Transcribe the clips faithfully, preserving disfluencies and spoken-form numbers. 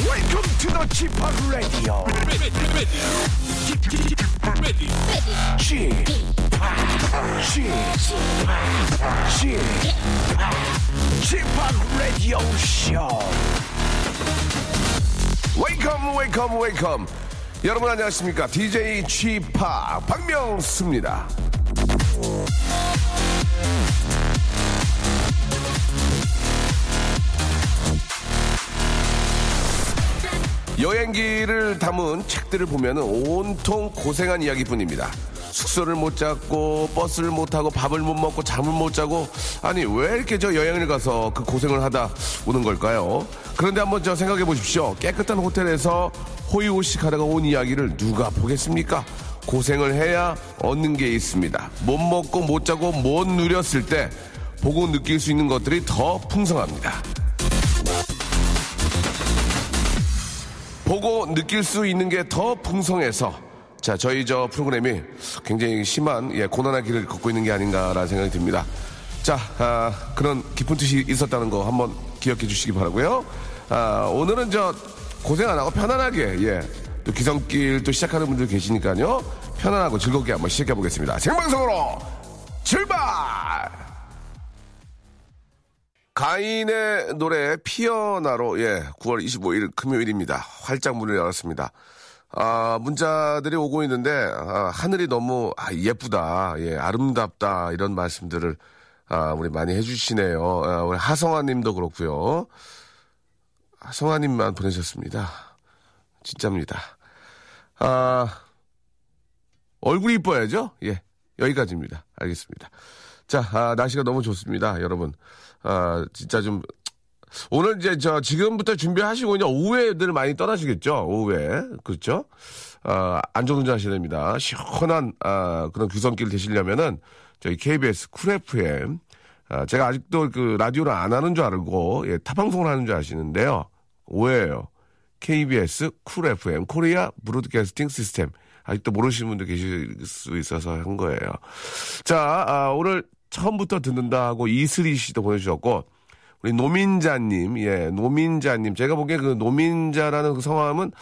Welcome to the 지팍 Radio. 지팍 Radio Show. Welcome, welcome, welcome. 여러분 안녕하십니까? 디제이 지팍 박명수입니다. 여행기를 담은 책들을 보면 온통 고생한 이야기뿐입니다. 숙소를 못 잡고 버스를 못 타고 밥을 못 먹고 잠을 못 자고, 아니 왜 이렇게 저 여행을 가서 그 고생을 하다 오는 걸까요? 그런데 한번 저 생각해 보십시오. 깨끗한 호텔에서 호의호식하다가 온 이야기를 누가 보겠습니까? 고생을 해야 얻는 게 있습니다. 못 먹고 못 자고 못 누렸을 때 보고 느낄 수 있는 것들이 더 풍성합니다. 보고 느낄 수 있는 게 더 풍성해서, 자, 저희 저 프로그램이 굉장히 심한, 예, 고난의 길을 걷고 있는 게 아닌가라는 생각이 듭니다. 자, 아, 그런 깊은 뜻이 있었다는 거 한번 기억해 주시기 바라고요. 아, 오늘은 저 고생 안 하고 편안하게, 예, 또 기성길 또 시작하는 분들 계시니까요. 편안하고 즐겁게 한번 시작해 보겠습니다. 생방송으로 출발! 가인의 노래 피어나로, 예, 구월 이십오일 금요일입니다. 활짝 문을 열었습니다. 아, 문자들이 오고 있는데, 아, 하늘이 너무 아, 예쁘다, 예, 아름답다, 이런 말씀들을 아, 우리 많이 해주시네요. 아, 우리 하성아님도 그렇고요. 하성아님만 보내셨습니다. 진짜입니다. 아, 얼굴이 이뻐야죠. 예, 여기까지입니다. 알겠습니다. 자, 아, 날씨가 너무 좋습니다, 여러분. 아, 진짜 좀, 오늘 이제 저, 지금부터 준비하시고, 이제 오후에들 많이 떠나시겠죠? 오후에. 그렇죠? 아, 안전운전 하셔야 됩니다. 시원한, 아, 그런 귀성길 되시려면은, 저희 케이비에스 쿨 에프엠. 아, 제가 아직도 그, 라디오를 안 하는 줄 알고, 예, 타방송을 하는 줄 아시는데요. 오해예요. 케이비에스 쿨 에프엠. 코리아 브로드캐스팅 시스템. 아직도 모르시는 분도 계실 수 있어서 한 거예요. 자, 아, 오늘 처음부터 듣는다 하고 이슬이 씨도 보내주셨고, 우리 노민자님, 예, 노민자님. 제가 보기에 그 노민자라는 그 성함은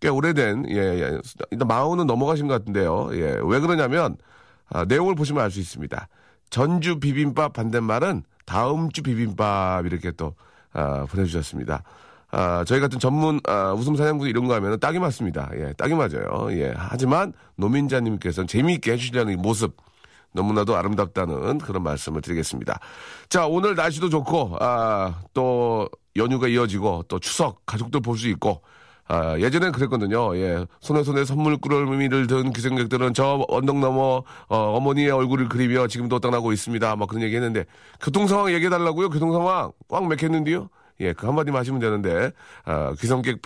꽤 오래된, 예, 예, 일단 마흔은 넘어가신 것 같은데요. 예, 왜 그러냐면, 아, 내용을 보시면 알 수 있습니다. 전주 비빔밥 반대말은 다음 주 비빔밥, 이렇게 또, 아, 보내주셨습니다. 아, 저희 같은 전문, 아, 웃음 사냥꾼 이런 거 하면은 딱이 맞습니다. 예, 딱이 맞아요. 예, 하지만 노민자님께서는 재미있게 해주시려는 모습, 너무나도 아름답다는 그런 말씀을 드리겠습니다. 자, 오늘 날씨도 좋고, 아, 또 연휴가 이어지고, 또 추석 가족들 볼 수 있고, 아, 예전엔 그랬거든요. 예, 손에 손에 선물 꾸러미를 든 귀성객들은 저 언덕 너머 어, 어머니의 얼굴을 그리며 지금도 떠나고 있습니다. 막 그런 얘기 했는데, 교통 상황 얘기해 달라고요? 교통 상황 꽉 맥혔는데요? 예, 그 한마디만 하시면 되는데, 아, 귀성객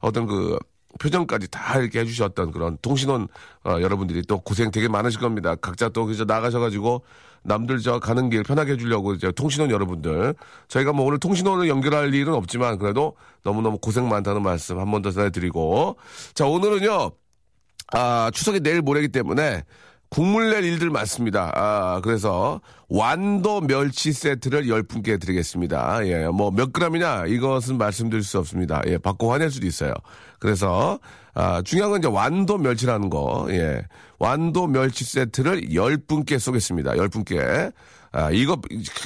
어떤 그 표정까지 다 이렇게 해주셨던 그런 통신원, 어, 여러분들이 또 고생 되게 많으실 겁니다. 각자 또 그저 나가셔가지고 남들 저 가는 길 편하게 해주려고 이제 통신원 여러분들, 저희가 뭐 오늘 통신원을 연결할 일은 없지만 그래도 너무너무 고생 많다는 말씀 한 번 더 전해드리고, 자, 오늘은요, 아, 추석이 내일 모레이기 때문에 국물 낼 일들 많습니다. 아, 그래서 완도 멸치 세트를 열 분께 드리겠습니다. 예, 뭐 몇 그램이냐 이것은 말씀드릴 수 없습니다. 예, 받고 화낼 수도 있어요. 그래서, 아, 중요한 건 이제 완도 멸치라는 거. 예, 완도 멸치 세트를 열 분께 쏘겠습니다. 열 분께. 아, 이거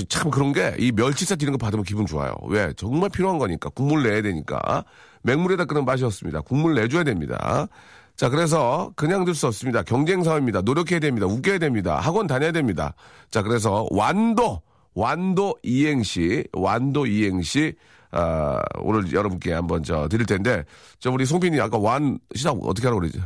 참 그런 게, 이 멸치 세트 이런 거 받으면 기분 좋아요. 왜? 정말 필요한 거니까. 국물 내야 되니까. 맹물에다 끓는 맛이 없습니다. 국물 내줘야 됩니다. 자, 그래서 그냥 둘 수 없습니다. 경쟁사회입니다. 노력해야 됩니다. 웃겨야 됩니다. 학원 다녀야 됩니다. 자, 그래서 완도, 완도 이행시, 완도 이행시, 아, 오늘 여러분께 한번 저 드릴 텐데, 저 우리 송빈이 아까 완 시작 어떻게 하라고 그러죠?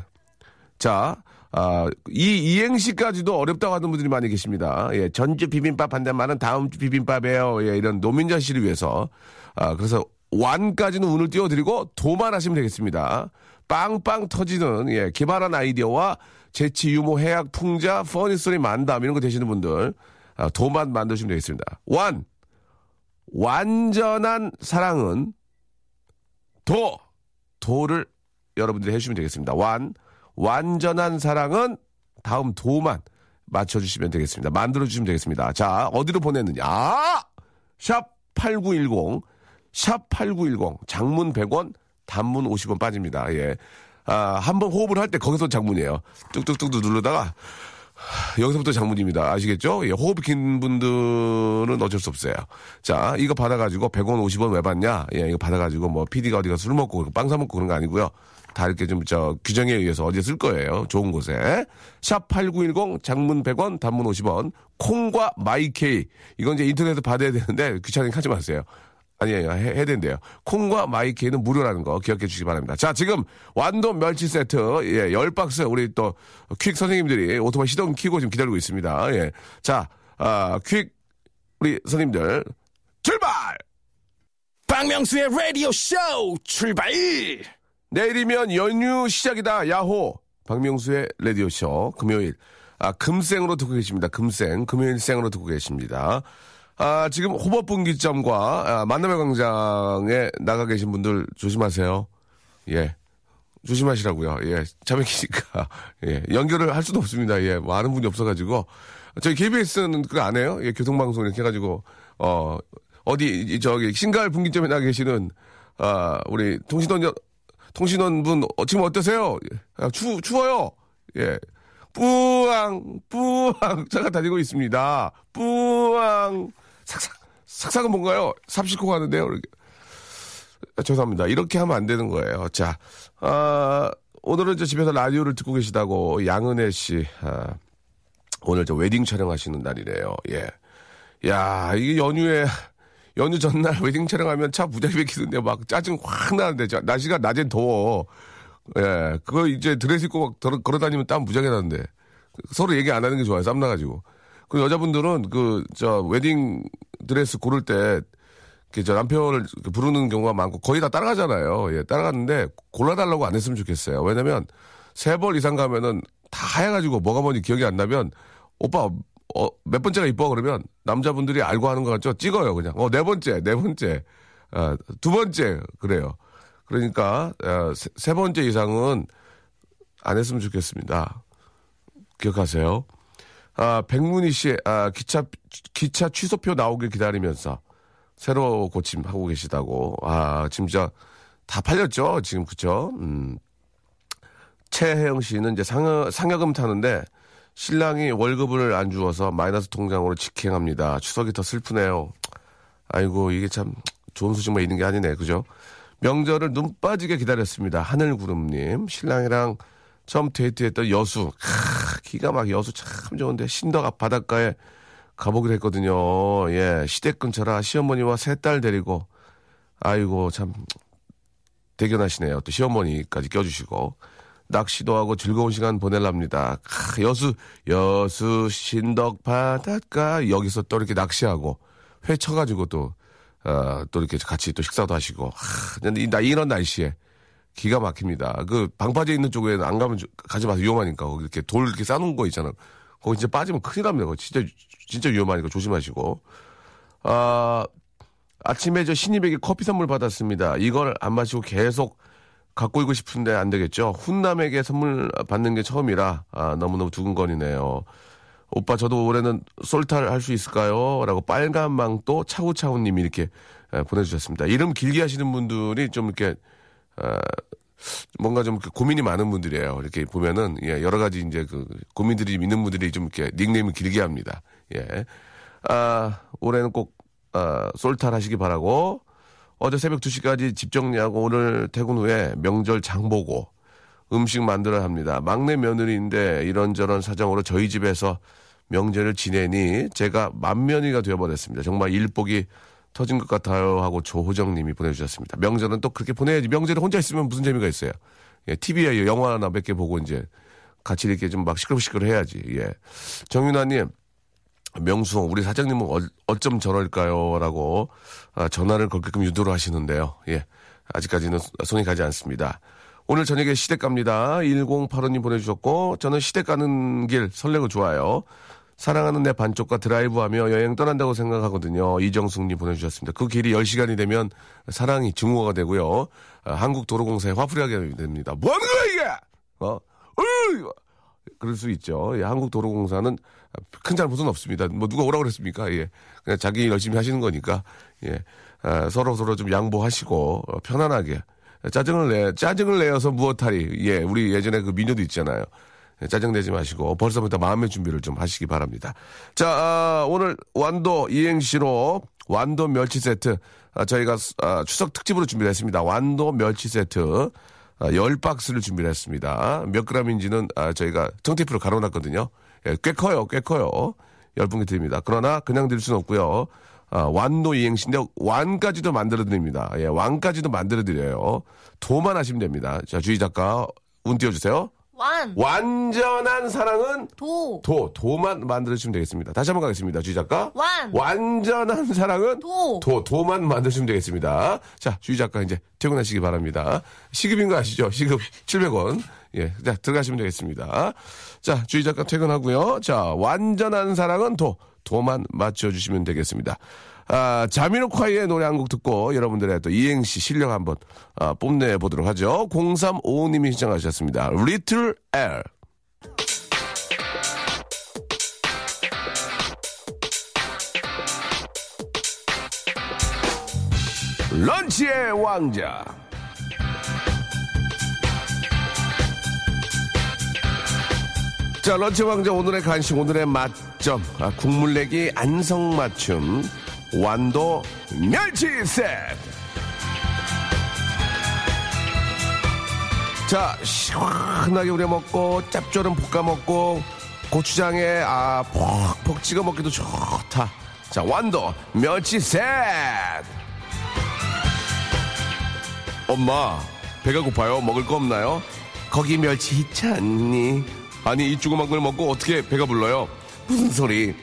자, 아, 이 이행시까지도 어렵다고 하는 분들이 많이 계십니다. 예, 전주 비빔밥 한다면은 다음 주 비빔밥이에요. 예, 이런 노민자 씨를 위해서. 아, 그래서 완까지는 운을 띄워드리고 도만 하시면 되겠습니다. 빵빵 터지는, 예, 기발한 아이디어와 재치, 유머, 해학, 풍자, 퍼니스토리, 만담 이런 거 되시는 분들, 아, 도만 만드시면 되겠습니다. 완, 완전한 사랑은 도, 도를 여러분들이 해주시면 되겠습니다. 완, 완전한 사랑은 다음 도만 맞춰주시면 되겠습니다. 만들어주시면 되겠습니다. 자, 어디로 보냈느냐. 아! 샵 팔구일공, 샵 팔구일공, 장문 백 원, 단문 오십 원 빠집니다. 예. 아, 한번 호흡을 할 때 거기서 장문이에요. 뚝뚝뚝뚝 누르다가 여기서부터 장문입니다. 아시겠죠? 예, 호흡이 긴 분들은 어쩔 수 없어요. 자, 이거 받아가지고 백 원, 오십 원 왜 받냐? 예, 이거 받아가지고 뭐 피디가 어디 가서 술 먹고 빵 사 먹고 그런 거 아니고요. 다 이렇게 좀 저 규정에 의해서 어디에 쓸 거예요. 좋은 곳에. 샵 팔구일공 장문 백 원, 단문 오십 원. 콩과 마이케이. 이건 이제 인터넷에서 받아야 되는데 귀찮으니까 하지 마세요. 아니에요. 해, 해야 된대요. 콩과 마이케이는 무료라는 거 기억해 주시기 바랍니다. 자, 지금 완도 멸치 세트, 예, 열 박스, 우리 또, 퀵 선생님들이 오토바이 시동 키고 지금 기다리고 있습니다. 예. 자, 아, 퀵, 우리 선생님들, 출발! 박명수의 라디오 쇼, 출발! 내일이면 연휴 시작이다, 야호! 박명수의 라디오 쇼, 금요일. 아, 금생으로 듣고 계십니다. 금생, 금요일생으로 듣고 계십니다. 아, 지금 호법분기점과 아, 만남의 광장에 나가 계신 분들 조심하세요. 예. 조심하시라고요. 예. 잠에 계시니까. 예. 연결을 할 수도 없습니다. 예. 뭐 아는 분이 없어가지고. 저희 케이비에스는 그거 안 해요. 예. 교통방송 이렇게 해가지고, 어, 어디, 저기, 신갈 분기점에 나가 계시는, 아, 우리 통신원, 통신원분, 어, 지금 어떠세요? 아, 추, 추워요. 예. 뿌앙, 뿌앙. 차가 다니고 있습니다. 뿌앙. 삭삭, 삭삭은 뭔가요? 삽시코 가는데요. 이렇게. 아, 죄송합니다. 이렇게 하면 안 되는 거예요. 자, 아, 오늘은 저 집에서 라디오를 듣고 계시다고 양은혜 씨, 아, 오늘 저 웨딩 촬영하시는 날이래요. 예, 야, 이게 연휴에 연휴 전날 웨딩 촬영하면 차 무작위 베끼는데 막 짜증 확 나는데 날씨가 낮엔 더워. 예, 그거 이제 드레스 입고 막 걸어, 걸어 다니면 땀 무작위 나는데 서로 얘기 안 하는 게 좋아요. 쌈 나가지고. 그 여자분들은 그 저 웨딩 드레스 고를 때 그 저 남편을 부르는 경우가 많고 거의 다 따라가잖아요. 예, 따라갔는데 골라달라고 안 했으면 좋겠어요. 왜냐면 세 벌 이상 가면은 다 해가지고 뭐가 뭔지 기억이 안 나면 오빠 어, 몇 번째가 이뻐 그러면 남자분들이 알고 하는 것 같죠? 찍어요 그냥. 어, 네 번째, 네 번째, 아, 두 번째 그래요. 그러니까 아, 세, 세 번째 이상은 안 했으면 좋겠습니다. 기억하세요. 아, 백문희 씨, 아, 기차, 기차 취소표 나오길 기다리면서 새로 고침하고 계시다고. 아, 진짜 다 팔렸죠? 지금, 그쵸? 음. 최혜영 씨는 이제 상여, 상여금 타는데 신랑이 월급을 안 주어서 마이너스 통장으로 직행합니다. 추석이 더 슬프네요. 아이고, 이게 참 좋은 소식만 있는 게 아니네. 그죠? 명절을 눈 빠지게 기다렸습니다. 하늘구름님, 신랑이랑 처음 데이트했던 여수. 캬, 기가 막혀. 여수 참 좋은데 신덕 앞 바닷가에 가보기로 했거든요. 예, 시댁 근처라 시어머니와 세 딸 데리고. 아이고 참 대견하시네요. 또 시어머니까지 껴주시고 낚시도 하고 즐거운 시간 보내랍니다. 캬, 여수 여수 신덕 바닷가 여기서 또 이렇게 낚시하고 회 쳐가지고 또, 어, 또 이렇게 같이 또 식사도 하시고. 하, 이런 날씨에. 기가 막힙니다. 그 방파제 있는 쪽에는 안 가면 가지 마세요. 위험하니까. 거기 이렇게 돌 이렇게 싸놓은 거 있잖아. 거기 진짜 빠지면 큰일 납니다. 그거 진짜 진짜 위험하니까 조심하시고. 아, 아침에 저 신입에게 커피 선물 받았습니다. 이걸 안 마시고 계속 갖고 있고 싶은데 안 되겠죠. 훈남에게 선물 받는 게 처음이라 아, 너무너무 두근거리네요. 오빠 저도 올해는 솔탈 할 수 있을까요? 라고 빨간 망토 차우차우님이 이렇게 보내주셨습니다. 이름 길게 하시는 분들이 좀 이렇게 아, 뭔가 좀 고민이 많은 분들이에요. 이렇게 보면은, 예, 여러 가지 이제 그 고민들이 있는 분들이 좀 이렇게 닉네임을 길게 합니다. 예. 아, 올해는 꼭, 아, 솔탈 하시기 바라고, 어제 새벽 두 시까지 집 정리하고 오늘 퇴근 후에 명절 장 보고 음식 만들어야 합니다. 막내 며느리인데 이런저런 사정으로 저희 집에서 명절을 지내니 제가 만면이가 되어버렸습니다. 정말 일복이 터진 것 같아요 하고 조호정님이 보내주셨습니다. 명절은 또 그렇게 보내야지. 명절에 혼자 있으면 무슨 재미가 있어요. 예, 티비에 영화나 몇 개 보고 이제 같이 이렇게 좀 막 시끌시끌 해야지. 예, 정윤아님, 명수, 우리 사장님은 어, 어쩜 저럴까요?라고 아, 전화를 걸게끔 유도를 하시는데요. 예, 아직까지는 손이 가지 않습니다. 오늘 저녁에 시댁 갑니다. 일공팔오님 보내주셨고 저는 시댁 가는 길 설레고 좋아요. 사랑하는 내 반쪽과 드라이브하며 여행 떠난다고 생각하거든요. 이정숙님 보내주셨습니다. 그 길이 열 시간이 되면 사랑이 증오가 되고요. 아, 한국도로공사에 화풀이하게 됩니다. 뭐하는 거야 이게? 어? 으이! 그럴 수 있죠. 예, 한국도로공사는 큰 잘못은 없습니다. 뭐 누가 오라고 그랬습니까? 예, 그냥 자기 열심히 하시는 거니까. 예, 아, 서로 서로 좀 양보하시고 편안하게 짜증을 내, 짜증을 내어서 무엇하리. 예, 우리 예전에 그 민요도 있잖아요. 예, 짜증내지 마시고 벌써부터 마음의 준비를 좀 하시기 바랍니다. 자, 아, 오늘 완도 이행시로 완도 멸치 세트 아, 저희가 아, 추석 특집으로 준비를 했습니다. 완도 멸치 세트 아, 열 박스를 준비를 했습니다. 몇 그램인지는 아, 저희가 청테이프로 가로놨거든요. 예, 꽤 커요, 꽤 커요. 열 분께 드립니다. 그러나 그냥 드릴 수는 없고요. 아, 완도 이행시인데 완까지도 만들어드립니다. 예, 완까지도 만들어드려요. 도만 하시면 됩니다. 자, 주희 작가 운 띄워주세요. 완. 완전한 사랑은 도. 도. 도만 만들어주시면 되겠습니다. 다시 한번 가겠습니다. 주희 작가. 완. 완전한 사랑은 도. 도. 도만 만들어주시면 되겠습니다. 자, 주희 작가 이제 퇴근하시기 바랍니다. 시급인 거 아시죠? 시급 칠백 원. 예, 자, 들어가시면 되겠습니다. 자, 주희 작가 퇴근하고요. 자, 완전한 사랑은 도. 도만 맞춰주시면 되겠습니다. 아, 자미로콰이의 노래 한 곡 듣고 여러분들의 또 이행시 실력 한번 아, 뽐내보도록 하죠. 공삼오오 님이 신청하셨습니다. 리틀 L. 런치의 왕자. 자, 런치 왕자 오늘의 간식, 오늘의 맛점, 아, 국물 내기 안성맞춤 완도 멸치 세트. 자, 시원하게 우려먹고 짭조름 볶아먹고 고추장에 아 퍽퍽 찍어먹기도 좋다. 자, 완도 멸치 세트. 엄마, 배가 고파요. 먹을 거 없나요? 거기 멸치 있지 않니? 아니, 이 조그만 걸 먹고 어떻게 배가 불러요? 무슨 소리.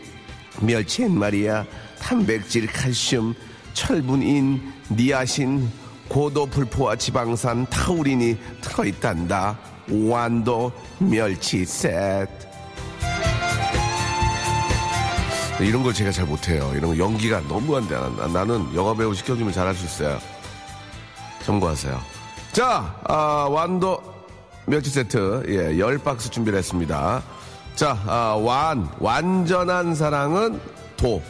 멸치엔 말이야 단백질, 칼슘, 철분인, 니아신, 고도 불포화 지방산, 타우린이 들어있단다. 완도 멸치 세트. 이런 걸 제가 잘 못해요. 이런 거 연기가 너무 안 돼. 나는 영화배우 시켜주면 잘할 수 있어요. 참고하세요. 자, 아, 완도 멸치 세트 예, 열 박스 준비를 했습니다. 자, 아, 완, 완전한 사랑은 도.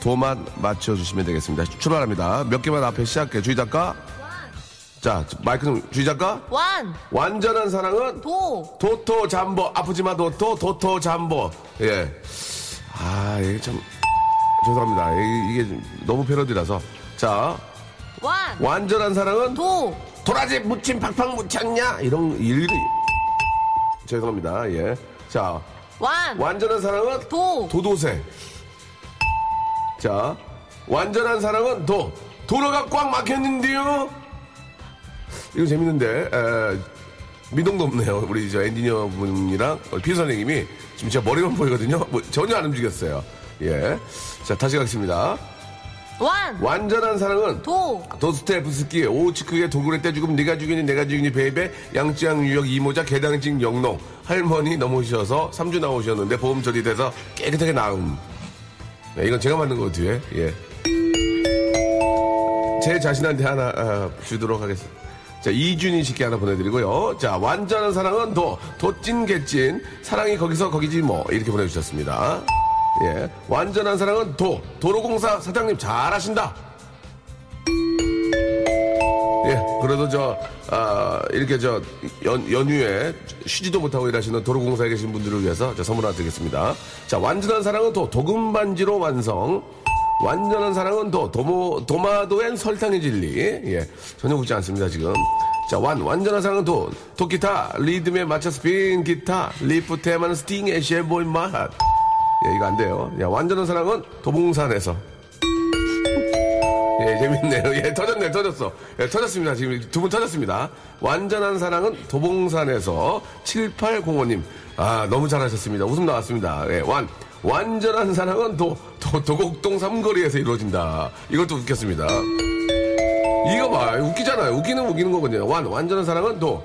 도만 맞춰주시면 되겠습니다. 출발합니다. 몇 개만 앞에 시작해. 주희 작가. 완. 자, 마이크 좀. 주희 작가. 완. 완전한 사랑은 도. 도토 잠보. 아프지마 도토. 도토 잠보. 예. 아, 이게 참 죄송합니다. 이게 너무 패러디라서. 자. 완. 완전한 사랑은 도. 도라지 무침 팍팍 무쳤냐? 이런 일. 죄송합니다. 예. 자. 완. 완전한 사랑은 도. 도도새. 자, 완전한 사랑은 도. 도로가 꽉 막혔는데요. 이거 재밌는데 에, 미동도 없네요. 우리 저 엔지니어 분이랑 피디 선생님이 지금 제가 머리만 보이거든요. 뭐, 전혀 안 움직였어요. 예, 자, 다시 가겠습니다. 완. 완전한 사랑은 도. 도스토예프스키 오호츠크해 도굴에 떼주고 네가 죽이니 내가 죽이니 베이베 양쯔양유역 이모자 개당직 영농 할머니 넘어오셔서 삼 주 나오셨는데 보험 처리돼서 깨끗하게 나음. 네, 이건 제가 만든 거 뒤에 예. 제 자신한테 하나 아, 주도록 하겠습니다. 자, 이준희 씨께 하나 보내드리고요. 자, 완전한 사랑은 도. 도찐 개찐 사랑이 거기서 거기지 뭐 이렇게 보내주셨습니다. 예, 완전한 사랑은 도. 도로공사 사장님 잘하신다. 예, 그래도 저 아, 이렇게 저 연, 연휴에 쉬지도 못하고 일하시는 도로공사에 계신 분들을 위해서 선물 하나 드리겠습니다. 자, 완전한 사랑은 도. 도금반지로 완성. 완전한 사랑은 도. 도모, 도마도엔 설탕의 진리. 예, 전혀 웃지 않습니다 지금. 자, 완, 완전한 사랑은 도. 도기타 리듬에 맞춰 스핀 기타 리프테만 스팅의 쉐보인 맛. 예, 이거 안 돼요. 야, 완전한 사랑은 도봉산에서. 예, 재밌네요. 예, 터졌네, 터졌어. 예, 터졌습니다. 지금 두 분 터졌습니다. 완전한 사랑은 도봉산에서 칠팔공오 님. 아, 너무 잘하셨습니다. 웃음 나왔습니다. 예, 완. 완전한 사랑은 도, 도, 도곡동 삼거리에서 이루어진다. 이것도 웃겼습니다. 이거 봐. 웃기잖아요. 웃기는 웃기는 거거든요. 완. 완전한 사랑은 도.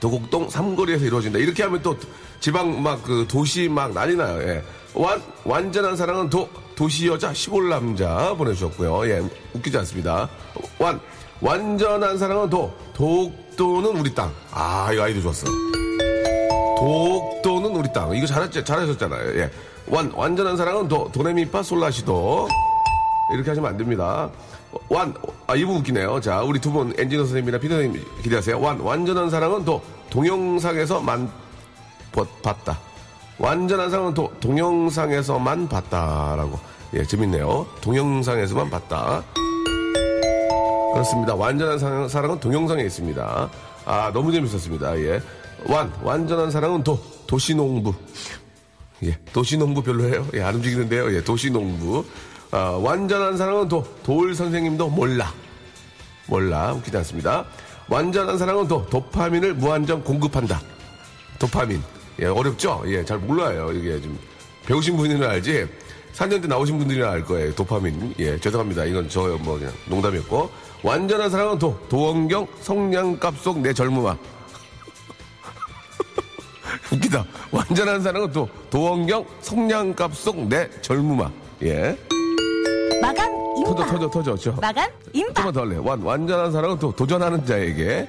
도곡동 삼거리에서 이루어진다. 이렇게 하면 또 지방 막 그 도시 막 난리 나요. 예. 완, 완전한 사랑은 도. 도시 여자 시골 남자 보내주셨고요. 예, 웃기지 않습니다. 완, 완전한 사랑은 도. 도곡도는 우리 땅. 아, 이거 아이도 좋았어. 도곡도는 우리 땅. 이거 잘하셨, 잘하셨잖아요. 예, 완, 완전한 사랑은 도. 도네미파 솔라시도. 이렇게 하시면 안 됩니다. 완, 아, 이 부분 웃기네요. 자, 우리 두 분, 엔지니어 선생님이나 피디 선생님 기대하세요. 완, 완전한 사랑은 또 동영상에서만 봤다. 완전한 사랑은 또 동영상에서만 봤다라고. 예, 재밌네요. 동영상에서만 봤다. 그렇습니다. 완전한 사랑, 사랑은 동영상에 있습니다. 아, 너무 재밌었습니다. 예. 완, 완전한 사랑은 도, 도시농부. 예, 도시농부 별로예요. 예, 안 움직이는데요. 예, 도시농부. 아, 완전한 사랑은 도, 도울 선생님도 몰라. 몰라. 웃기지 않습니다. 완전한 사랑은 도, 도파민을 무한정 공급한다. 도파민. 예, 어렵죠? 예, 잘 몰라요. 이게 좀. 배우신 분이나 알지. 삼 년 때 나오신 분들이나 알 거예요. 도파민. 예, 죄송합니다. 이건 저, 뭐, 그냥 농담이었고. 완전한 사랑은 도, 도원경 성냥갑 속 내 젊음아. 웃기다. 완전한 사랑은 도, 도원경 성냥갑 속 내 젊음아. 예. 마감 임박. 터져, 터져, 터져. 저. 마감 임박. 조금만 더 할래. 완, 완전한 사랑은 도, 도전하는 자에게.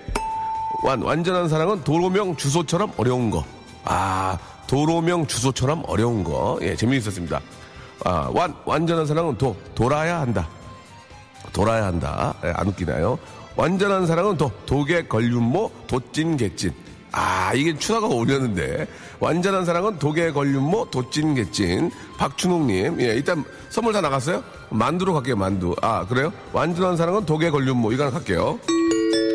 완, 완전한 사랑은 도로명 주소처럼 어려운 거. 아, 도로명 주소처럼 어려운 거. 예, 재미있었습니다. 아, 완, 완전한 사랑은 도, 돌아야 한다. 돌아야 한다. 예, 안 웃기나요? 완전한 사랑은 도, 도개걸륜모, 도찐개찐. 아, 이게 추나가 어려는데. 완전한 사랑은 도개걸륜모, 도찐개찐. 박춘옥님. 예, 일단 선물 다 나갔어요? 만두로 갈게요, 만두. 아, 그래요? 완전한 사랑은 도개걸륜모. 이거 하나 갈게요.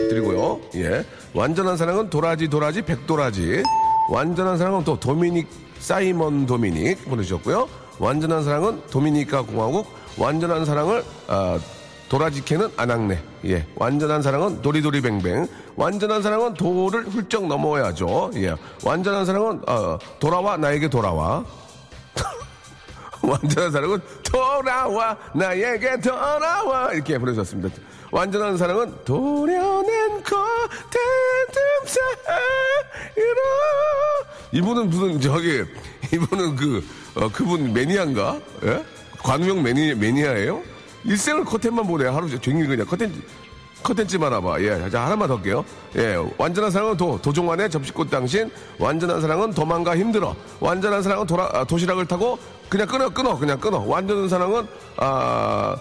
드리고요. 예. 완전한 사랑은 도라지, 도라지, 백도라지. 완전한 사랑은 또 도미닉, 사이먼 도미닉 보내주셨고요. 완전한 사랑은 도미니카 공화국. 완전한 사랑을 어, 도라지캐는 안악네. 예, 완전한 사랑은 도리도리뱅뱅. 완전한 사랑은 도를 훌쩍 넘어야죠. 예, 완전한 사랑은 어, 돌아와 나에게 돌아와. 완전한 사랑은 돌아와 나에게 돌아와 이렇게 보내주셨습니다. 완전한 사랑은 도려낸 거대뜸 사이로. 이분은 무슨 저기 이분은 그 어, 그분 매니아인가? 예? 관우형 매니, 매니아예요? 일생을 커튼만 보네요. 하루 종일 그냥 커튼, 커튼찜만 하봐. 예. 자, 하나만 더 할게요. 예. 완전한 사랑은 도, 도종환의 접시꽃 당신. 완전한 사랑은 도망가 힘들어. 완전한 사랑은 도라, 아, 도시락을 타고 그냥 끊어, 끊어, 그냥 끊어. 완전한 사랑은, 아,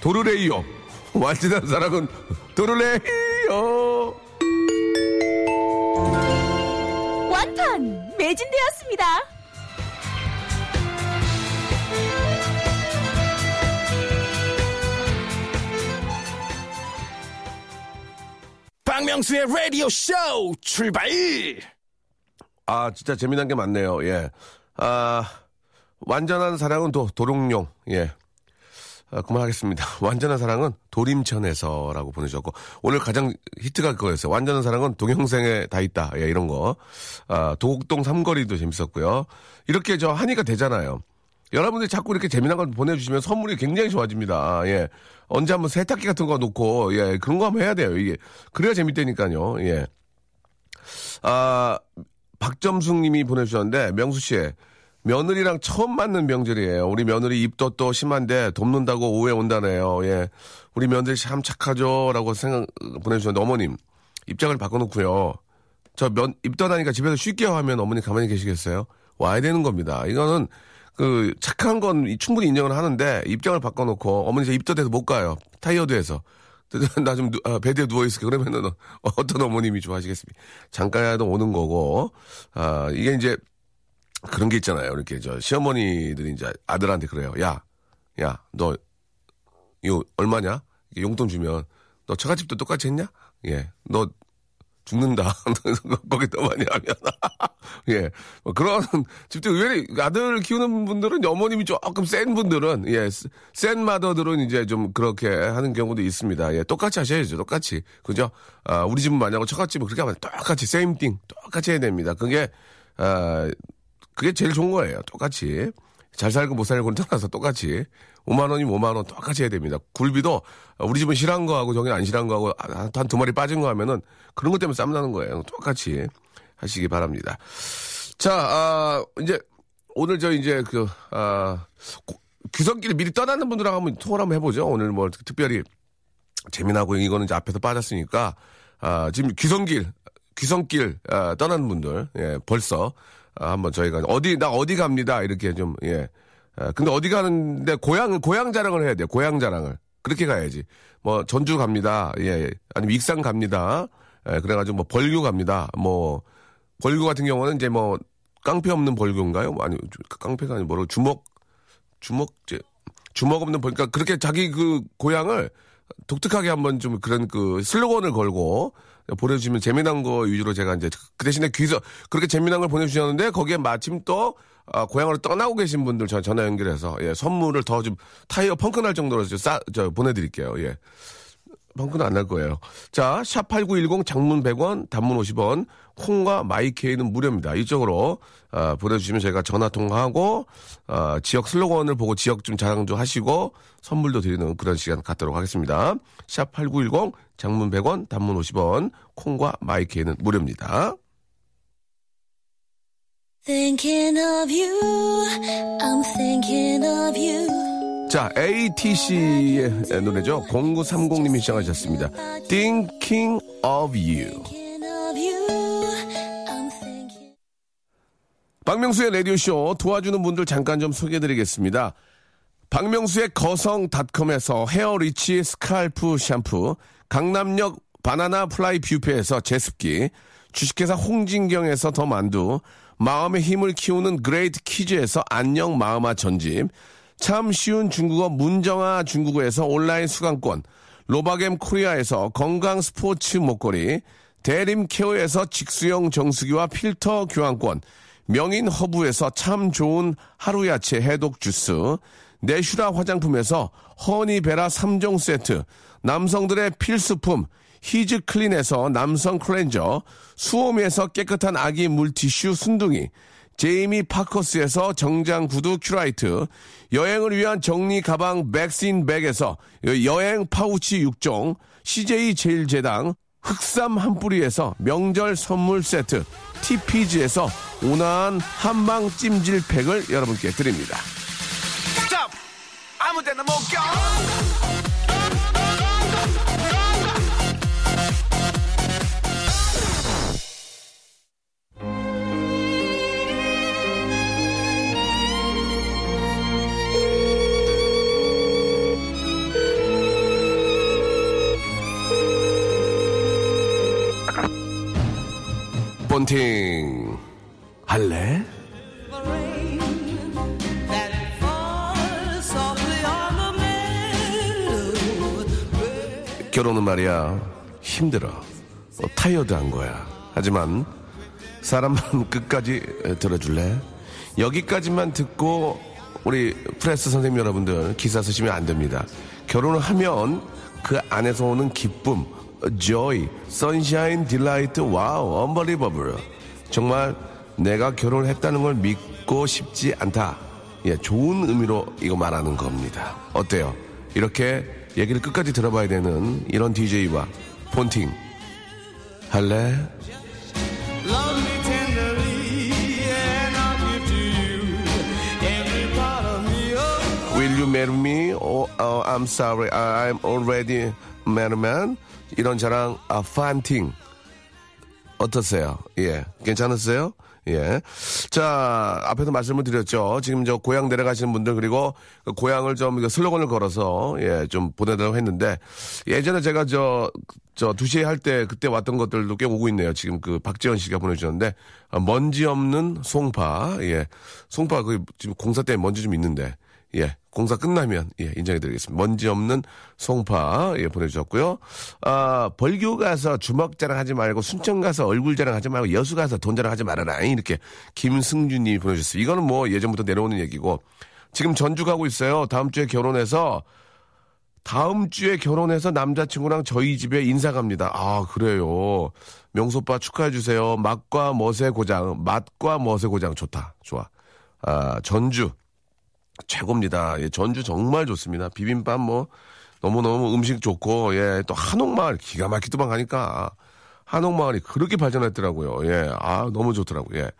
도르레이요. 완전한 사랑은 도르레이요. 완판! 매진되었습니다. 박명수의 라디오 쇼 출발! 아, 진짜 재미난 게 많네요. 예. 아, 완전한 사랑은 도, 도롱뇽. 예. 아, 그만하겠습니다. 완전한 사랑은 도림천에서라고 보내주셨고, 오늘 가장 히트가 그거였어요. 완전한 사랑은 동영상에 다 있다. 예, 이런 거. 아, 도곡동 삼거리도 재밌었고요. 이렇게 저 하니까 되잖아요. 여러분들이 자꾸 이렇게 재미난 걸 보내주시면 선물이 굉장히 좋아집니다. 예. 언제 한번 세탁기 같은 거 놓고, 예, 그런 거 한번 해야 돼요. 이게. 그래야 재밌다니까요. 예. 아, 박점숙 님이 보내주셨는데, 명수 씨, 며느리랑 처음 맞는 명절이에요. 우리 며느리 입덧도 심한데 돕는다고 오해 온다네요. 예. 우리 며느리 참 착하죠. 라고 생각, 보내주셨는데, 어머님, 입장을 바꿔놓고요. 저 면, 입덧하니까 집에서 쉴게요 하면 어머니 가만히 계시겠어요? 와야 되는 겁니다. 이거는, 그, 착한 건 충분히 인정을 하는데, 입장을 바꿔놓고, 어머니 저 입덧해서 못 가요. 타이어드해서. 나 좀 아, 베드에 누워있을게. 그러면은, 어떤 어머님이 좋아하시겠습니까? 잠깐이라도 오는 거고, 아, 이게 이제, 그런 게 있잖아요. 이렇게, 저, 시어머니들이 이제 아들한테 그래요. 야, 야, 너, 이거 얼마냐? 용돈 주면, 너 처갓집도 똑같이 했냐? 예, 너, 죽는다. 거기 너무 많이 하면. 예. 뭐 그런 집도 의외로 아들 키우는 분들은 어머님이 조금 센 분들은, 예. 센 마더들은 이제 좀 그렇게 하는 경우도 있습니다. 예. 똑같이 하셔야죠. 똑같이. 그죠? 아, 우리 집은 만약에 처갓집은 그렇게 하면 똑같이, same thing. 똑같이 해야 됩니다. 그게, 아, 그게 제일 좋은 거예요. 똑같이. 잘 살고 못 살고는 떠나서 똑같이. 오만 원이면 오만 원 똑같이 해야 됩니다. 굴비도 우리 집은 실한 거하고 저기는 안 실한 거하고 한 두 마리 빠진 거 하면은 그런 것 때문에 싸움 나는 거예요. 똑같이 하시기 바랍니다. 자, 아, 이제 오늘 저 이제 그, 아, 귀성길 미리 떠나는 분들하고 한번 통화를 한번 해보죠. 오늘 뭐 특별히 재미나고 이거는 이제 앞에서 빠졌으니까, 아, 지금 귀성길, 귀성길, 아, 떠나는 분들, 예, 벌써, 아, 한번 저희가 어디, 나 어디 갑니다. 이렇게 좀, 예. 근데 어디 가는데 고향 고향 자랑을 해야 돼요. 고향 자랑을 그렇게 가야지. 뭐 전주 갑니다. 예, 아니면 익산 갑니다. 예, 그래가지고 뭐 벌교 갑니다. 뭐 벌교 같은 경우는 이제 뭐 깡패 없는 벌교인가요? 아니 깡패가 아니 뭐로 주먹 주먹 제 주먹 없는 벌교. 그러니까 그렇게 자기 그 고향을 독특하게 한번 좀 그런 그 슬로건을 걸고 보내주시면 재미난 거 위주로 제가 이제 그 대신에 귀서 그렇게 재미난 걸 보내주셨는데 거기에 마침 또 아, 고향으로 떠나고 계신 분들 저 전화 연결해서 예, 선물을 더 좀 타이어 펑크 날 정도로 좀 싸, 저 보내드릴게요. 예. 펑크는 안 날 거예요. 자, 샵팔구일공 장문 백 원, 단문 오십 원, 콩과 마이케이는 무료입니다. 이쪽으로 아, 보내주시면 저희가 전화 통화하고 아, 지역 슬로건을 보고 지역 좀 자랑 좀 하시고 선물도 드리는 그런 시간 갖도록 하겠습니다. 샵팔구일공 장문 백 원, 단문 오십 원, 콩과 마이케이는 무료입니다. Thinking of you, I'm thinking of you. 자, 에이티씨의 노래죠. 공구삼공님이 시작하셨습니다. Thinking of you. 박명수의 라디오쇼 도와주는 분들 잠깐 좀 소개해드리겠습니다. 박명수의 거성닷컴에서 헤어리치 스칼프 샴푸, 강남역 바나나 플라이 뷰페에서 제습기, 주식회사 홍진경에서 더 만두, 마음의 힘을 키우는 그레이트 키즈에서 안녕 마음아 전집, 참 쉬운 중국어 문정아 중국어에서 온라인 수강권, 로바겜 코리아에서 건강 스포츠 목걸이, 대림 케어에서 직수형 정수기와 필터 교환권, 명인 허브에서 참 좋은 하루야채 해독 주스, 내슈라 화장품에서 허니베라 삼 종 세트, 남성들의 필수품 히즈클린에서 남성 클렌저, 수오미에서 깨끗한 아기 물티슈 순둥이, 제이미 파커스에서 정장 구두 큐라이트, 여행을 위한 정리 가방 백스인백에서 여행 파우치 육 종, 씨제이 제일제당, 흑삼 한 뿌리에서 명절 선물 세트, 티피지에서 온화한 한방 찜질팩을 여러분께 드립니다. 스톱! 아무 데나 못 가! 본팅 할래? 결혼은 말이야 힘들어. 어, 타이어드한 거야. 하지만 사람만 끝까지 들어줄래? 여기까지만 듣고 우리 프레스 선생님 여러분들 기사 쓰시면 안 됩니다. 결혼을 하면 그 안에서 오는 기쁨, joy, sunshine, delight, wow, unbelievable. 정말 내가 결혼을 했다는 걸 믿고 싶지 않다. 예, 좋은 의미로 이거 말하는 겁니다. 어때요? 이렇게 얘기를 끝까지 들어봐야 되는 이런 디제이와 본팅 할래? Will you marry me? Oh, oh, I'm sorry. I'm already married man. 이런 자랑, 아, 판팅. 어떠세요? 예. 괜찮으세요? 예. 자, 앞에서 말씀을 드렸죠. 지금 저 고향 내려가시는 분들, 그리고 그 고향을 좀 슬로건을 걸어서, 예, 좀 보내달라고 했는데, 예전에 제가 저, 저 두 시에 할 때 그때 왔던 것들도 꽤 오고 있네요. 지금 그 박지현 씨가 보내주셨는데, 아, 먼지 없는 송파, 예. 송파, 그 지금 공사 때문에 먼지 좀 있는데, 예. 공사 끝나면, 예, 인정해드리겠습니다. 먼지 없는 송파, 예, 보내주셨고요. 아, 벌교 가서 주먹 자랑 하지 말고, 순천 가서 얼굴 자랑 하지 말고, 여수 가서 돈 자랑 하지 말아라. 이렇게 김승준님이 보내주셨어요. 이거는 뭐 예전부터 내려오는 얘기고, 지금 전주 가고 있어요. 다음 주에 결혼해서, 다음 주에 결혼해서 남자친구랑 저희 집에 인사 갑니다. 아, 그래요. 명소빠 축하해주세요. 맛과 멋의 고장, 맛과 멋의 고장. 좋다. 좋아. 아, 전주. 최고입니다. 예, 전주 정말 좋습니다. 비빔밥 뭐 너무너무 음식 좋고, 예, 또 한옥마을 기가 막히도록 하니까 한옥마을이 그렇게 발전했더라고요. 예, 아 너무 좋더라고요. 예.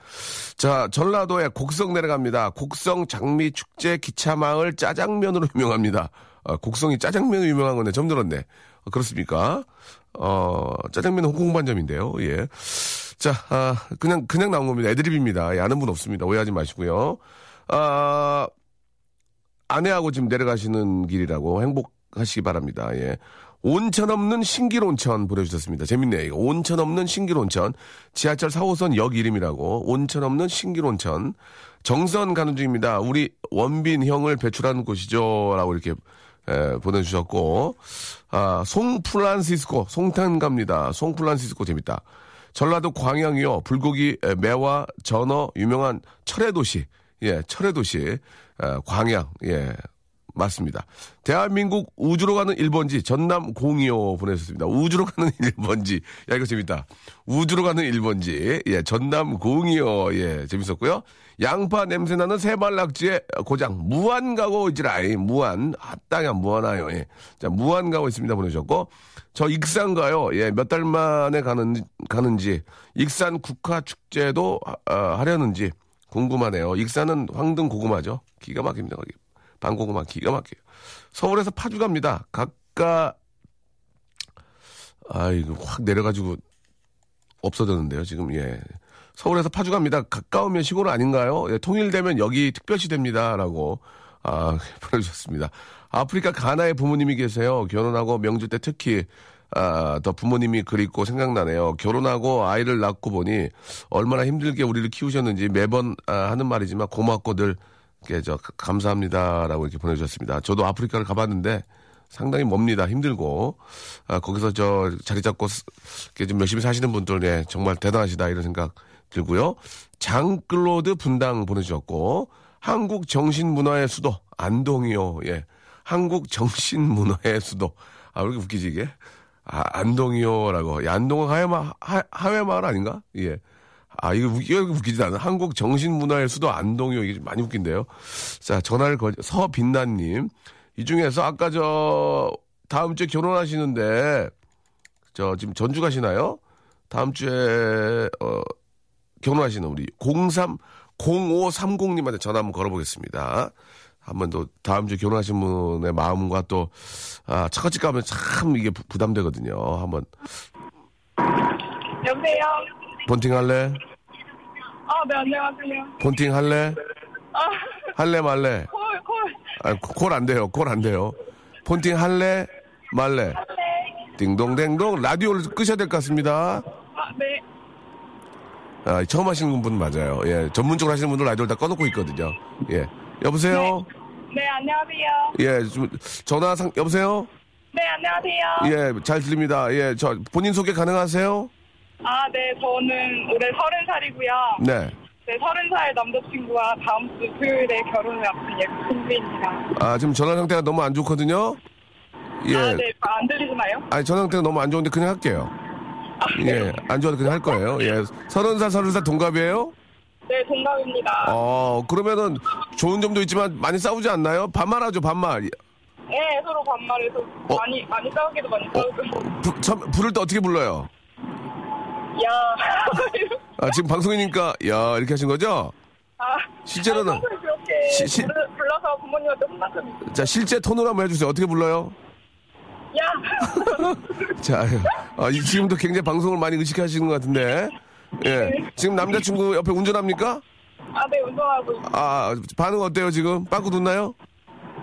자, 전라도에 곡성 내려갑니다. 곡성 장미축제 기차마을 짜장면으로 유명합니다. 아, 곡성이 짜장면으로 유명한 건데 점 들었네. 아, 그렇습니까? 어, 짜장면은 홍콩반점인데요. 예. 자, 아, 그냥 그냥 나온 겁니다. 애드립입니다. 예, 아는 분 없습니다. 오해하지 마시고요. 아 아내하고 지금 내려가시는 길이라고 행복하시기 바랍니다. 예. 온천 없는 신길 온천 보내주셨습니다. 재밌네요. 이거. 온천 없는 신길 온천. 지하철 사 호선 역 이름이라고. 온천 없는 신길 온천. 정선 가는 중입니다. 우리 원빈 형을 배출한 곳이죠. 라고 이렇게 예, 보내주셨고. 아, 송프란시스코. 송탄 갑니다. 송프란시스코 재밌다. 전라도 광양이요. 불고기, 매화, 전어, 유명한 철의 도시. 예, 철의 도시. 아, 광양. 예. 맞습니다. 대한민국 우주로 가는 일 번지 전남 공이호 보내주셨습니다. 우주로 가는 일 번지. 야, 이거 재밌다. 우주로 가는 일 번지. 예, 전남 공이호. 예, 재밌었고요. 양파 냄새나는 새발낙지의 고장. 무안 가고 있지라이. 무안. 아, 땅이야, 무안아요. 예. 자, 무안 가고 있습니다. 보내주셨고. 저 익산 가요. 예, 몇 달 만에 가는, 가는지. 익산 국화축제도 아, 하려는지 궁금하네요. 익산은 황등 고구마죠. 기가 막힙니다. 거기. 방고구마 기가 막혀요. 서울에서 파주 갑니다. 각가, 아이고, 확 내려가지고 없어졌는데요, 지금, 예. 서울에서 파주 갑니다. 가까우면 시골 아닌가요? 예, 통일되면 여기 특별시 됩니다. 라고, 아, 보내주셨습니다. 아프리카 가나의 부모님이 계세요. 결혼하고 명절 때 특히, 아, 더 부모님이 그립고 생각나네요. 결혼하고 아이를 낳고 보니 얼마나 힘들게 우리를 키우셨는지 매번 아, 하는 말이지만 고맙고 늘 저 감사합니다라고 이렇게 보내주셨습니다. 저도 아프리카를 가봤는데 상당히 멉니다. 힘들고 아, 거기서 저 자리 잡고 좀 열심히 사시는 분들 예, 정말 대단하시다 이런 생각 들고요. 장클로드 분당 보내주셨고 한국 정신문화의 수도 안동이요. 예, 한국 정신문화의 수도 아 왜 이렇게 웃기지 이게 아, 안동이요라고 예, 안동은 하회마 하, 하회마을 아닌가 예. 아, 이거, 웃기, 이거 웃기지 않아. 한국 정신문화의 수도 안동이요. 이게 많이 웃긴데요. 자, 전화를 걸, 서빛나님. 이 중에서 아까 저, 다음 주에 결혼하시는데, 저, 지금 전주 가시나요? 다음 주에, 어, 결혼하시는 우리 공삼, 공오삼공님한테 전화 한번 걸어보겠습니다. 한번 또, 다음 주에 결혼하신 분의 마음과 또, 아, 차가집 가면 참 이게 부, 부담되거든요. 한번. 여보세요? 본팅 할래? 아, 네, 안녕하세요. 본팅 할래? 아. 할래, 말래? 콜, 콜. 아, 콜 안 돼요, 콜 안 돼요. 본팅 할래? 말래? 할래. 띵동댕동, 라디오를 끄셔야 될 것 같습니다. 아, 네. 아, 처음 하시는 분 맞아요. 예, 전문적으로 하시는 분들 라디오를 다 꺼놓고 있거든요. 예. 여보세요? 네, 네 안녕하세요. 예, 좀, 전화 상, 여보세요? 네, 안녕하세요. 예, 잘 들립니다. 예, 저, 본인 소개 가능하세요? 아, 네, 저는 올해 서른 살이고요. 네. 네, 서른 살 남자친구와 다음 주 토요일에 결혼을 앞둔 예비신부입니다. 아, 지금 전화 상태가 너무 안 좋거든요. 예. 아, 네, 안 들리시나요? 아니, 전화 상태가 너무 안 좋은데 그냥 할게요. 아, 네. 예, 안 좋아도 그냥 할 거예요. 예, 서른 살, 서른 살 동갑이에요? 네, 동갑입니다. 어, 그러면은 좋은 점도 있지만 많이 싸우지 않나요? 반말하죠, 반말. 네, 서로 반말해서 어? 많이 많이 싸우기도 많이 싸우고. 어? 부, 참, 부를 때 어떻게 불러요? 야. 아, 지금 방송이니까, 야, 이렇게 하신 거죠? 아. 실제로는. 아니, 그렇게 시, 시, 불러서 부모님한테 혼났습니다. 자, 실제 톤으로 한번 해주세요. 어떻게 불러요? 야. 자, 아, 지금도 굉장히 방송을 많이 의식하시는 것 같은데. 예. 지금 남자친구 옆에 운전합니까? 아, 네, 운전하고 있어요. 아, 반응 어때요, 지금? 빵꾸 뒀나요?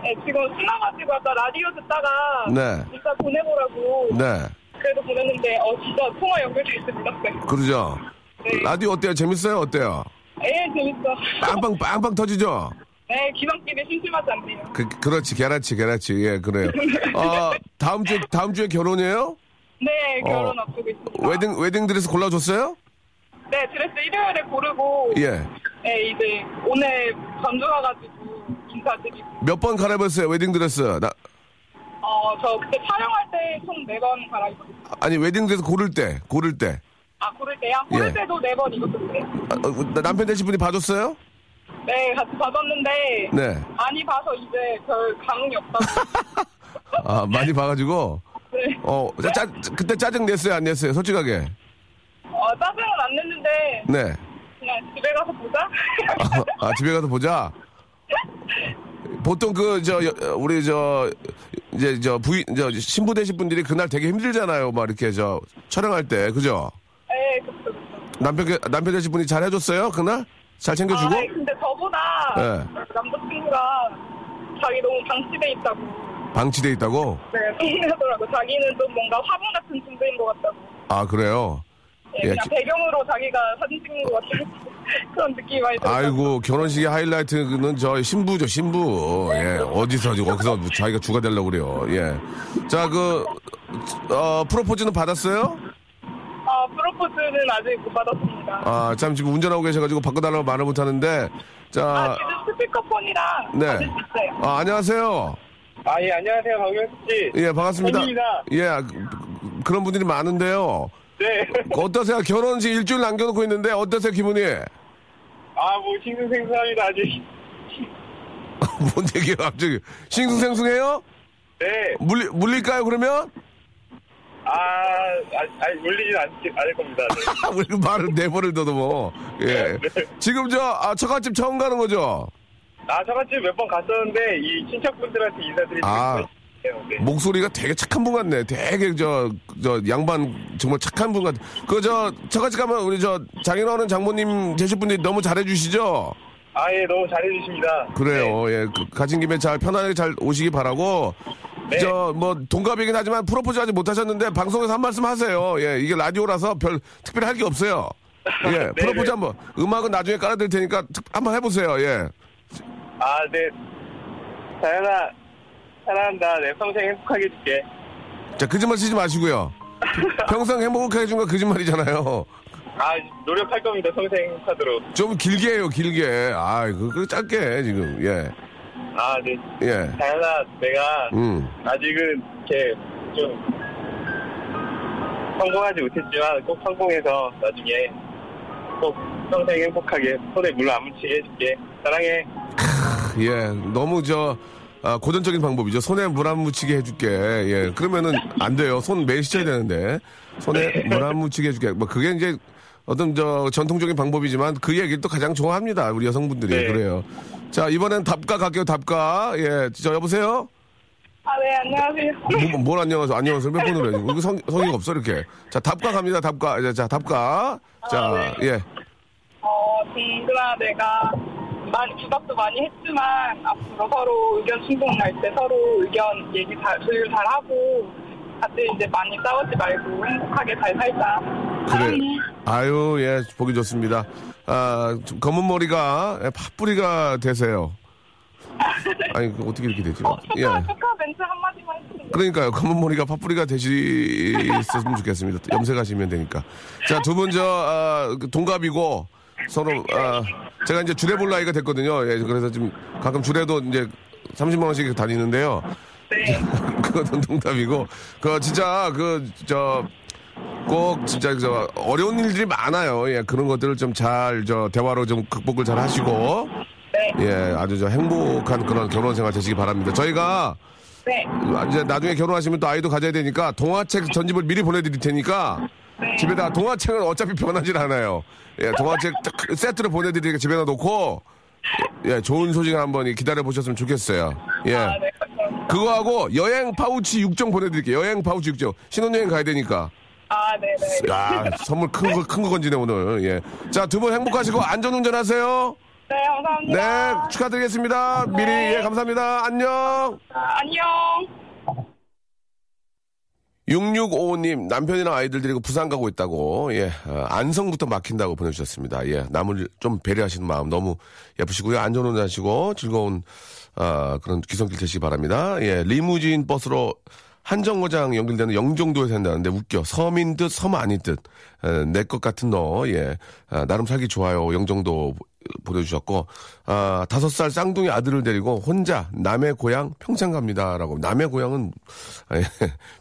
네, 지금 신나가지고 아까 라디오 듣다가. 네. 이따 보내보라고. 네. 그래도 보냈는데 어 진짜 통화 연결돼서 놀랐어요. 그러죠. 네. 라디오 어때요? 재밌어요? 어때요? 예, 재밌어. 빵빵 빵빵 터지죠. 네, 기왕길에 심심하지 않네요. 그 그렇지, 개라치, 개라치, 예, 그래요. 어 다음 주 다음 주에 결혼이에요? 네, 결혼 어, 앞두고 있습니다. 웨딩 웨딩 드레스 골라줬어요? 네, 드레스 일요일에 고르고. 예. 네, 이제 오늘 전주 가가지고 인사드리고. 몇 번 갈아입었어요 웨딩 드레스? 나. 어, 저 그때 촬영할 때 총 네 번 갈아입었어요. 아니, 웨딩드레스 고를 때, 고를 때. 아, 고를 때요? 고를 예. 때도 네 번 입었었어요. 아, 어, 남편 되신 분이 봐줬어요? 네, 같이 봐줬는데. 네. 많이 봐서 이제 별 감흥이 없다고. 아, 많이 봐가지고? 네. 어, 짜, 짜, 그때 짜증 냈어요, 안 냈어요? 솔직하게. 어, 짜증은 안 냈는데. 네. 그냥 집에 가서 보자? 아, 아, 집에 가서 보자? 보통 그, 저, 우리 저, 이제 저 부인 저 신부 되신 분들이 그날 되게 힘들잖아요. 막 이렇게 저 촬영할 때 그죠? 네, 그렇죠. 남편 남편 되신 분이 잘 해줬어요 그날? 잘 챙겨주고? 아, 근데 저보다 네. 남자친구가 자기 너무 방치돼 있다고. 방치돼 있다고? 네, 성내더라고. 자기는 좀 뭔가 화분 같은 존재인 것 같다고. 아, 그래요? 네, 그냥 예, 배경으로 자기가 사진 찍는 것 같은 그런 느낌이 많이 들어요. 아이고, 결혼식의 하이라이트는 저 신부죠, 신부. 예, 어디서, 어디서 자기가 주가 되려고 그래요. 예. 자, 그, 어, 프로포즈는 받았어요? 아, 프로포즈는 아직 못 받았습니다. 아, 참, 지금 운전하고 계셔가지고 바꿔달라고 말을 못하는데. 자. 아, 지금 스피커폰이랑. 네. 받으셨어요. 아, 안녕하세요. 아, 예, 안녕하세요. 박명수 씨. 예, 반갑습니다. 반갑습니다. 예, 그런 분들이 많은데요. 네. 어떠세요? 결혼식 일주일 남겨놓고 있는데 어떠세요, 기분이? 아, 뭐 싱숭생숭합니다, 아직. 뭔 얘기예요, 갑자기? 싱숭생숭해요? 네. 물리 물릴까요, 그러면? 아, 아, 아니 물리진 않, 않을 겁니다. 네. 말을 네 번을 더도 뭐. 예. 네. 지금 저 아, 처갓집 처음 가는 거죠? 아, 처갓집 몇 번 갔었는데 이 친척분들한테 인사드리고. 아. 네. 목소리가 되게 착한 분 같네. 되게 저, 저 양반 정말 착한 분 같아. 그 저 저같이 가면 우리 저 장인어른 장모님 되실 분들이 너무 잘해주시죠. 아, 예, 너무 잘해주십니다. 그래요. 네. 예, 그, 가진 김에 잘 편안하게 잘 오시기 바라고. 네. 저 뭐 동갑이긴 하지만 프로포즈 아직 못하셨는데 방송에서 한 말씀 하세요. 예, 이게 라디오라서 별 특별히 할 게 없어요. 예, 프로포즈 한번. 음악은 나중에 깔아드릴 테니까 한번 해보세요. 예. 아, 네. 다현아. 사랑한다. 내 평생 행복하게 해줄게. 자, 거짓말 치지 마시고요. 평생 행복하게 해준 거 거짓말이잖아요. 아, 노력할 겁니다. 평생 행복하도록. 좀 길게 해요, 길게. 아, 그 짧게 지금. 예. 아, 네. 예. 다현아, 내가 음. 아직은 이렇게 좀 성공하지 못했지만 꼭 성공해서 나중에 꼭 평생 행복하게 손에 물 안 묻히게 해줄게. 사랑해. 예, 너무 저. 아, 고전적인 방법이죠. 손에 물 안 묻히게 해줄게. 예, 그러면은 안 돼요. 손 매일 씻어야 되는데 손에 물 안 묻히게 해줄게. 뭐 그게 이제 어떤 저 전통적인 방법이지만 그 얘기를 또 가장 좋아합니다. 우리 여성분들이. 네. 그래요. 자, 이번엔 답가 갈게요. 답가. 예, 저 여보세요. 아, 네, 안녕하세요. 뭐, 뭘 안녕하세요? 안녕하세요. 몇 번으로 해요? 이거 성 성의가 없어 이렇게. 자, 답가 갑니다. 답가. 자, 자 답가. 자, 아, 네. 예. 어, 동그라 내가. 많이 부탁도 많이 했지만 앞으로 서로 의견 충돌 날 때 서로 의견 얘기 잘 조율 잘 하고 같이 이제 많이 싸우지 말고 행복하게 잘 살자. 그래. 아유, 예, 보기 좋습니다. 아, 검은 머리가 팥뿌리가 되세요. 아니, 어떻게 이렇게 되죠? 어, 축하, 예. 축하 멘트 한마디만 해주세요. 그러니까요. 검은 머리가 팥뿌리가 되셨으면 좋겠습니다. 염색하시면 되니까. 자, 두 분 저 아, 동갑이고. 서로, 아, 제가 이제 주례 볼 나이가 됐거든요. 예, 그래서 지금 가끔 주례도 이제 삼십만 원씩 다니는데요. 네. 그건 농담이고. 그, 진짜, 그, 저, 꼭, 진짜, 저, 어려운 일들이 많아요. 예, 그런 것들을 좀 잘, 저, 대화로 좀 극복을 잘 하시고. 네. 예, 아주 저 행복한 그런 결혼 생활 되시기 바랍니다. 저희가. 네. 이제 나중에 결혼하시면 또 아이도 가져야 되니까 동화책 전집을 미리 보내드릴 테니까. 네. 집에다 동화책은 어차피 변하질 않아요. 예, 동화책 세트를 보내드리니까 집에다 놓고, 예, 좋은 소식 한번 기다려 보셨으면 좋겠어요. 예. 아, 네, 그거하고 여행 파우치 육 종 보내드릴게요. 여행 파우치 육 종. 신혼여행 가야 되니까. 아, 네, 네. 야, 선물 큰 거, 큰 거 건지네, 오늘. 예. 자, 두 분 행복하시고 안전운전 하세요. 네, 감사합니다. 네, 축하드리겠습니다. 네. 미리, 예, 감사합니다. 안녕. 아, 안녕. 육육오오 님, 남편이랑 아이들 데리고 부산 가고 있다고, 예, 안성부터 막힌다고 보내주셨습니다. 예, 남을 좀 배려하시는 마음 너무 예쁘시고요. 안전운전 하시고 즐거운, 아, 그런 귀성길 되시기 바랍니다. 예, 리무진 버스로 한정거장 연결되는 영종도에 산다는데 웃겨. 섬인 듯, 섬 아닌 듯. 내 것 같은 너, 예, 아, 나름 살기 좋아요. 영종도 보내주셨고, 아, 다섯 살 쌍둥이 아들을 데리고 혼자 남의 고향 평창 갑니다라고. 남의 고향은 아, 예,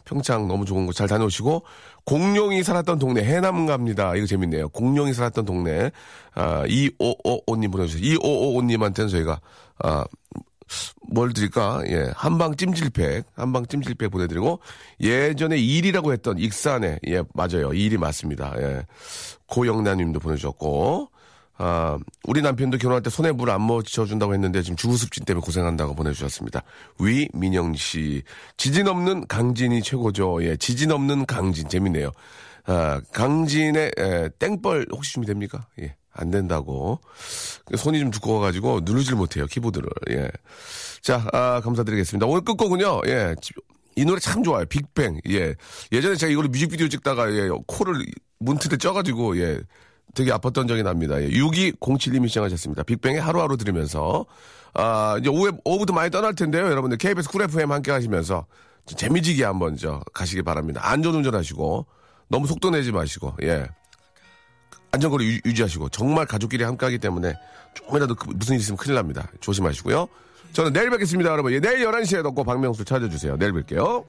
평창 너무 좋은 거 잘 다녀오시고, 공룡이 살았던 동네 해남 갑니다. 이거 재밌네요. 공룡이 살았던 동네. 아, 이오오오 님 보내주세요. 이오오오 님한테는 저희가 아, 뭘 드릴까? 예, 한방 찜질팩, 한방 찜질팩 보내드리고, 예전에 일이라고 했던 익산에, 예, 맞아요. 일이 맞습니다. 예, 고영란님도 보내주셨고. 아, 우리 남편도 결혼할 때 손에 물 안 묻혀준다고 했는데 지금 주후습진 때문에 고생한다고 보내주셨습니다. 위민영 씨, 지진 없는 강진이 최고죠. 예, 지진 없는 강진 재밌네요. 아, 강진의 에, 땡벌 혹시 준비됩니까? 예, 안 된다고. 손이 좀 두꺼워가지고 누르질 못해요, 키보드를. 예. 자, 아, 감사드리겠습니다. 오늘 끝곡은요, 예. 이 노래 참 좋아요. 빅뱅. 예. 예전에 제가 이걸로 뮤직비디오 찍다가, 예, 코를 문틀에 쪄가지고, 예. 되게 아팠던 적이 납니다. 예. 육이공칠님이 시청하셨습니다. 빅뱅의 하루하루 들으면서. 아, 이제 오후에, 오후도 많이 떠날 텐데요. 여러분들 케이비에스 쿨 에프엠 함께 하시면서. 재미지게 한번 저 가시기 바랍니다. 안전 운전하시고. 너무 속도 내지 마시고. 예. 안전거리 유, 유지하시고. 정말 가족끼리 함께 하기 때문에 조금이라도 그, 무슨 일 있으면 큰일 납니다. 조심하시고요. 저는 내일 뵙겠습니다, 여러분. 예, 내일 열한 시에 덮고 박명수 찾아주세요. 내일 뵐게요.